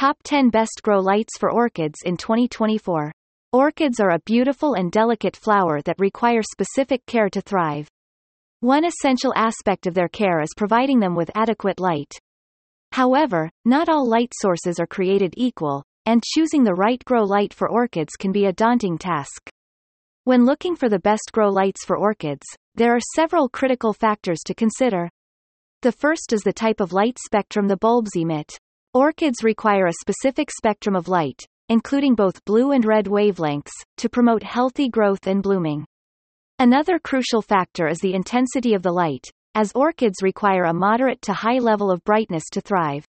Top 10 Best Grow Lights for Orchids in 2024. Orchids are a beautiful and delicate flower that require specific care to thrive. One essential aspect of their care is providing them with adequate light. However, not all light sources are created equal, and choosing the right grow light for orchids can be a daunting task. When looking for the best grow lights for orchids, there are several critical factors to consider. The first is the type of light spectrum the bulbs emit. Orchids require a specific spectrum of light, including both blue and red wavelengths, to promote healthy growth and blooming. Another crucial factor is the intensity of the light, as orchids require a moderate to high level of brightness to thrive.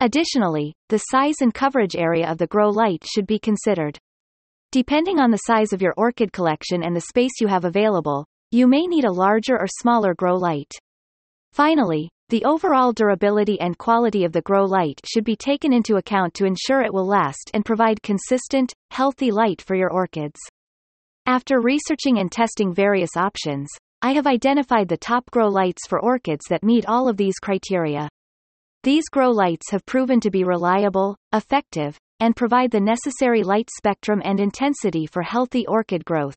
Additionally, the size and coverage area of the grow light should be considered. Depending on the size of your orchid collection and the space you have available, you may need a larger or smaller grow light. Finally, the overall durability and quality of the grow light should be taken into account to ensure it will last and provide consistent, healthy light for your orchids. After researching and testing various options, I have identified the top grow lights for orchids that meet all of these criteria. These grow lights have proven to be reliable, effective, and provide the necessary light spectrum and intensity for healthy orchid growth.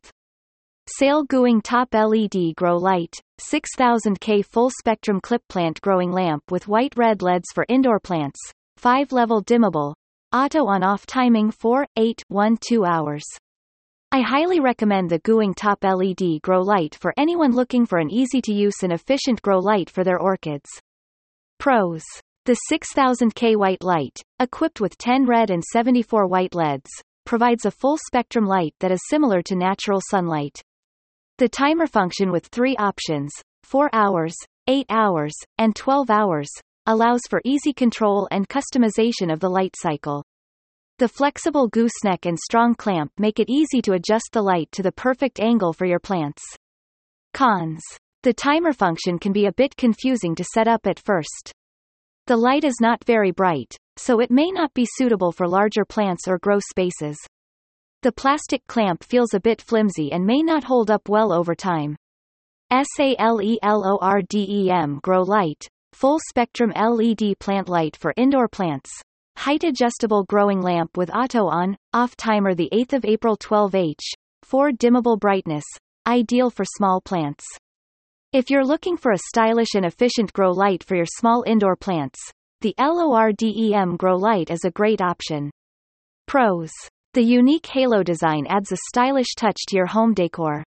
Sale Gooing Top LED Grow Light, 6000K Full Spectrum Clip Plant Growing Lamp with White Red LEDs for Indoor Plants, 5-level dimmable, auto on-off timing 4, 8, 12 hours. I highly recommend the Gooing Top LED Grow Light for anyone looking for an easy-to-use and efficient grow light for their orchids. Pros. The 6000K white light, equipped with 10 red and 74 white LEDs, provides a full-spectrum light that is similar to natural sunlight. The timer function with 3 options, 4 hours, 8 hours, and 12 hours, allows for easy control and customization of the light cycle. The flexible gooseneck and strong clamp make it easy to adjust the light to the perfect angle for your plants. Cons. The timer function can be a bit confusing to set up at first. The light is not very bright, so it may not be suitable for larger plants or grow spaces. The plastic clamp feels a bit flimsy and may not hold up well over time. SALELORDEM Grow Light, Full Spectrum LED Plant Light for Indoor Plants, Height Adjustable Growing Lamp with Auto On, Off Timer 8 April 12H, 4 Dimmable Brightness, Ideal for Small Plants. If you're looking for a stylish and efficient grow light for your small indoor plants, the LORDEM Grow Light is a great option. Pros. The unique halo design adds a stylish touch to your home decor.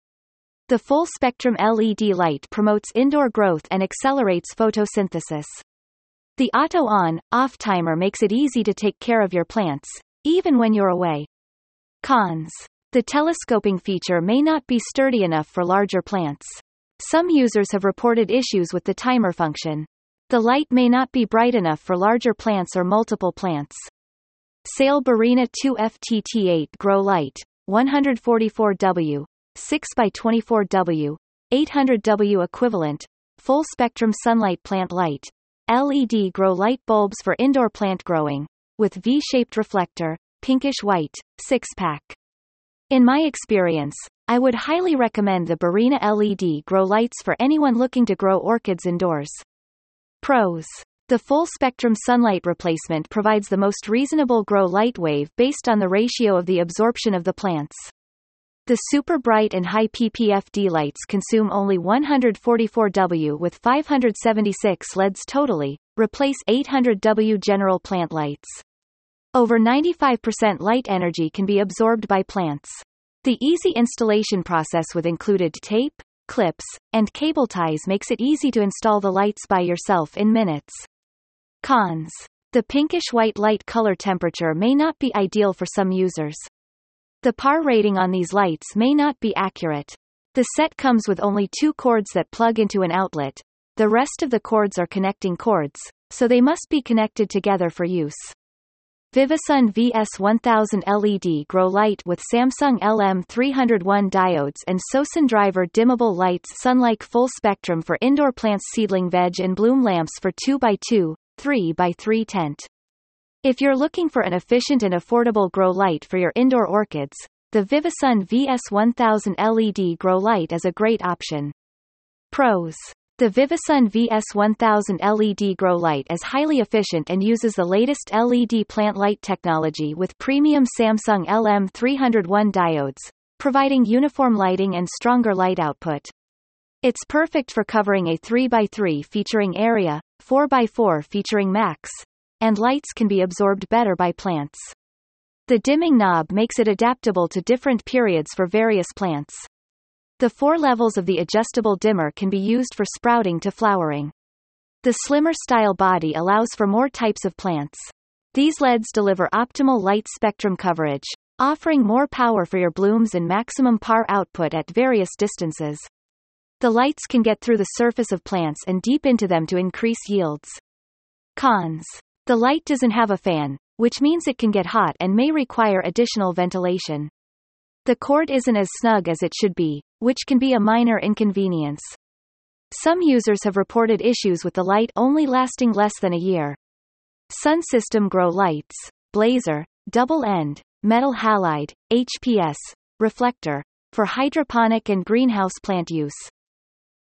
The full-spectrum LED light promotes indoor growth and accelerates photosynthesis. The auto-on, off timer makes it easy to take care of your plants, even when you're away. Cons. The telescoping feature may not be sturdy enough for larger plants. Some users have reported issues with the timer function. The light may not be bright enough for larger plants or multiple plants. Sale Barina 2FTT8 Grow Light, 144W, 6x24W, 800W equivalent, Full Spectrum Sunlight Plant Light, LED Grow Light Bulbs for Indoor Plant Growing, with V-shaped reflector, pinkish white, 6-pack. In my experience, I would highly recommend the Barina LED Grow Lights for anyone looking to grow orchids indoors. Pros. The full-spectrum sunlight replacement provides the most reasonable grow light wave based on the ratio of the absorption of the plants. The super bright and high PPFD lights consume only 144W with 576 LEDs totally, replace 800W general plant lights. Over 95% light energy can be absorbed by plants. The easy installation process with included tape, clips, and cable ties makes it easy to install the lights by yourself in minutes. Cons. The pinkish-white light color temperature may not be ideal for some users. The PAR rating on these lights may not be accurate. The set comes with only 2 cords that plug into an outlet. The rest of the cords are connecting cords, so they must be connected together for use. VIVOSUN VS1000 LED Grow Light with Samsung LM301 diodes and Sosun driver dimmable lights, Sunlike Full Spectrum for Indoor Plants, Seedling Veg and Bloom Lamps for 2x2, 3x3 tent. If you're looking for an efficient and affordable grow light for your indoor orchids, the VIVOSUN VS1000 LED Grow Light is a great option. Pros. The VIVOSUN VS1000 LED Grow Light is highly efficient and uses the latest LED plant light technology with premium Samsung LM301 diodes, providing uniform lighting and stronger light output. It's perfect for covering a 3x3 featuring area, 4x4 featuring max, and lights can be absorbed better by plants. The dimming knob makes it adaptable to different periods for various plants. The four levels of the adjustable dimmer can be used for sprouting to flowering. The slimmer style body allows for more types of plants. These LEDs deliver optimal light spectrum coverage, offering more power for your blooms and maximum PAR output at various distances. The lights can get through the surface of plants and deep into them to increase yields. Cons: the light doesn't have a fan, which means it can get hot and may require additional ventilation. The cord isn't as snug as it should be, which can be a minor inconvenience. Some users have reported issues with the light only lasting less than a year. Sun System Grow Lights, Blazer, double-end, metal halide, HPS, reflector, for hydroponic and greenhouse plant use.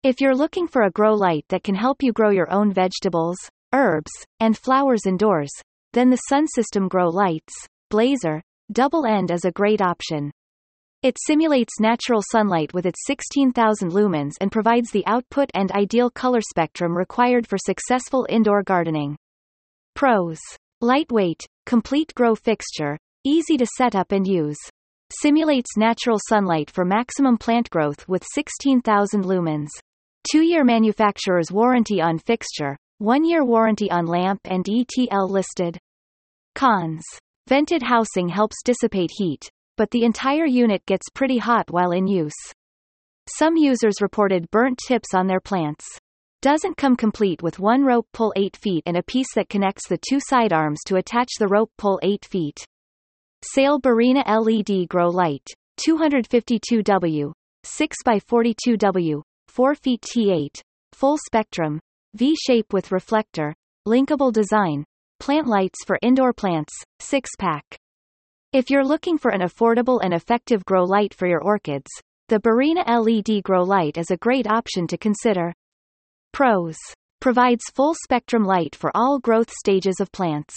If you're looking for a grow light that can help you grow your own vegetables, herbs, and flowers indoors, then the Sun System Grow Lights, Blazer, double-end is a great option. It simulates natural sunlight with its 16,000 lumens and provides the output and ideal color spectrum required for successful indoor gardening. Pros: lightweight, complete grow fixture, easy to set up and use. Simulates natural sunlight for maximum plant growth with 16,000 lumens. 2-year manufacturer's warranty on fixture, 1-year warranty on lamp and ETL listed. Cons: vented housing helps dissipate heat, but the entire unit gets pretty hot while in use. Some users reported burnt tips on their plants. Doesn't come complete with one rope pull 8 feet and a piece that connects the two side arms to attach the rope pull 8 feet. Sale: Barina LED Grow Light, 252W, 6x42W, 4 feet T8, full spectrum, V-shape with reflector, linkable design, plant lights for indoor plants, 6-pack. If you're looking for an affordable and effective grow light for your orchids, the Barina LED Grow Light is a great option to consider. Pros: provides full-spectrum light for all growth stages of plants.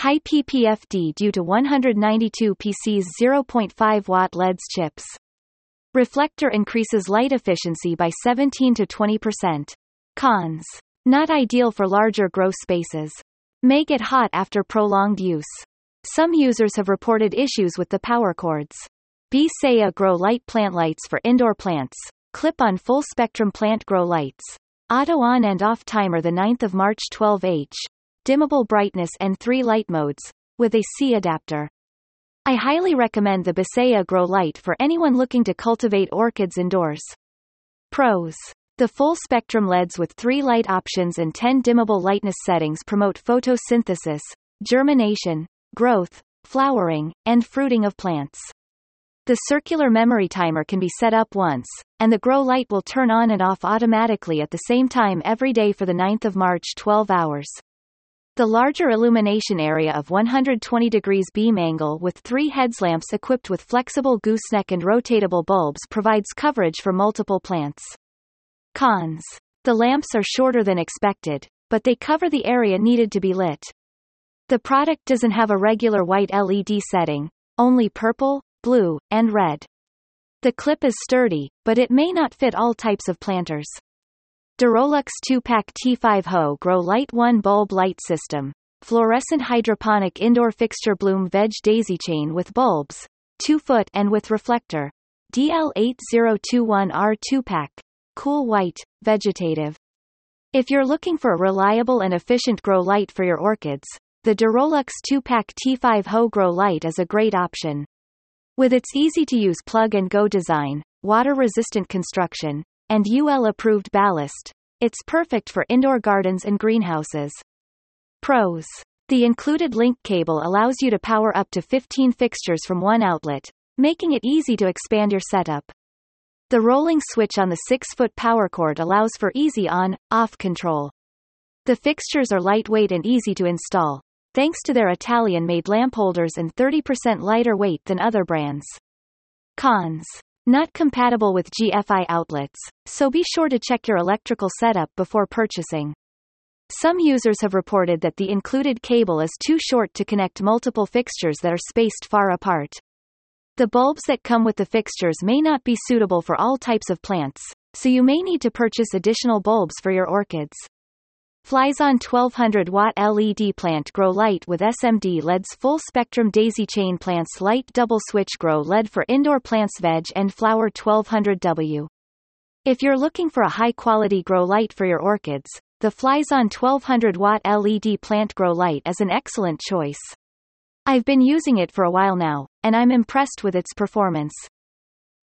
High PPFD due to 192 PC's 0.5-watt LEDs chips. Reflector increases light efficiency by 17 to 20%. Cons: not ideal for larger grow spaces. May get hot after prolonged use. Some users have reported issues with the power cords. BSEA Grow Light plant lights for indoor plants. Clip-on full-spectrum plant grow lights. Auto on and off timer the 9th of March 12H. Dimmable brightness and 3 light modes with a C adapter. I highly recommend the BSEA Grow Light for anyone looking to cultivate orchids indoors. Pros: the full-spectrum LEDs with 3 light options and 10 dimmable lightness settings promote photosynthesis, germination, growth, flowering, and fruiting of plants. The circular memory timer can be set up once, and the grow light will turn on and off automatically at the same time every day for the 9th of March 12 hours. The larger illumination area of 120 degrees beam angle with 3 headlamps equipped with flexible gooseneck and rotatable bulbs provides coverage for multiple plants. Cons: the lamps are shorter than expected, but they cover the area needed to be lit. The product doesn't have a regular white LED setting, only purple, blue, and red. The clip is sturdy, but it may not fit all types of planters. Derolux 2-pack T5HO Grow Light 1 Bulb Light System. Fluorescent hydroponic indoor fixture bloom veg daisy chain with bulbs, 2-foot and with reflector. DL8021R 2-pack. Cool white, vegetative. If you're looking for a reliable and efficient grow light for your orchids, the Derolux 2-pack T5HO Grow Light is a great option. With its easy-to-use plug-and-go design, water-resistant construction, and UL-approved ballast, it's perfect for indoor gardens and greenhouses. Pros: the included link cable allows you to power up to 15 fixtures from one outlet, making it easy to expand your setup. The rolling switch on the 6-foot power cord allows for easy on/off control. The fixtures are lightweight and easy to install, thanks to their Italian-made lamp holders and 30% lighter weight than other brands. Cons: Not compatible with GFI outlets, so be sure to check your electrical setup before purchasing. Some users have reported that the included cable is too short to connect multiple fixtures that are spaced far apart. The bulbs that come with the fixtures may not be suitable for all types of plants, so you may need to purchase additional bulbs for your orchids. Flyzon 1200-watt LED Plant Grow Light with SMD LEDs Full Spectrum Daisy Chain Plants Light Double Switch Grow LED for Indoor Plants Veg and Flower 1200W. If you're looking for a high-quality grow light for your orchids, the Flyzon 1200-watt LED Plant Grow Light is an excellent choice. I've been using it for a while now, and I'm impressed with its performance.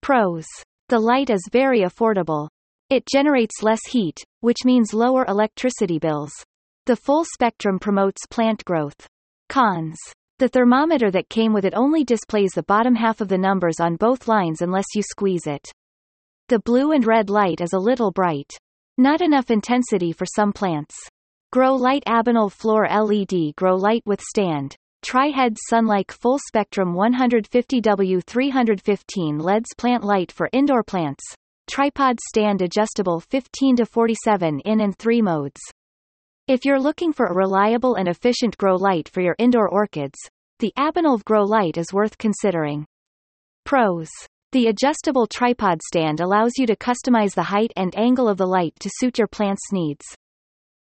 Pros. The light is very affordable. It generates less heat, which means lower electricity bills. The full spectrum promotes plant growth. Cons. The thermometer that came with it only displays the bottom half of the numbers on both lines unless you squeeze it. The blue and red light is a little bright. Not enough intensity for some plants. Grow Light Abnol Floor LED Grow Light with Stand. Tri-Head Sunlight Full Spectrum 150W 315 LEDs Plant Light for Indoor Plants. Tripod stand adjustable 15 to 47 in and 3 modes. If you're looking for a reliable and efficient grow light for your indoor orchids, the Abnol Grow Light is worth considering. Pros. The adjustable tripod stand allows you to customize the height and angle of the light to suit your plant's needs.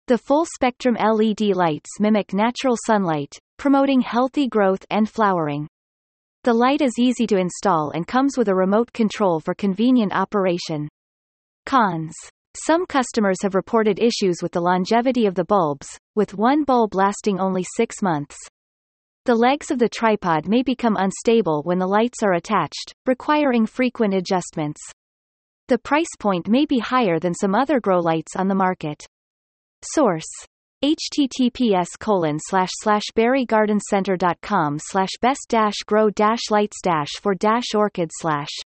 The full-spectrum LED lights mimic natural sunlight, promoting healthy growth and flowering. The light is easy to install and comes with a remote control for convenient operation. Cons. Some customers have reported issues with the longevity of the bulbs, with one bulb lasting only 6 months. The legs of the tripod may become unstable when the lights are attached, requiring frequent adjustments. The price point may be higher than some other grow lights on the market. Source. https://berrygardencenter.com/best-grow-lights-for-orchids/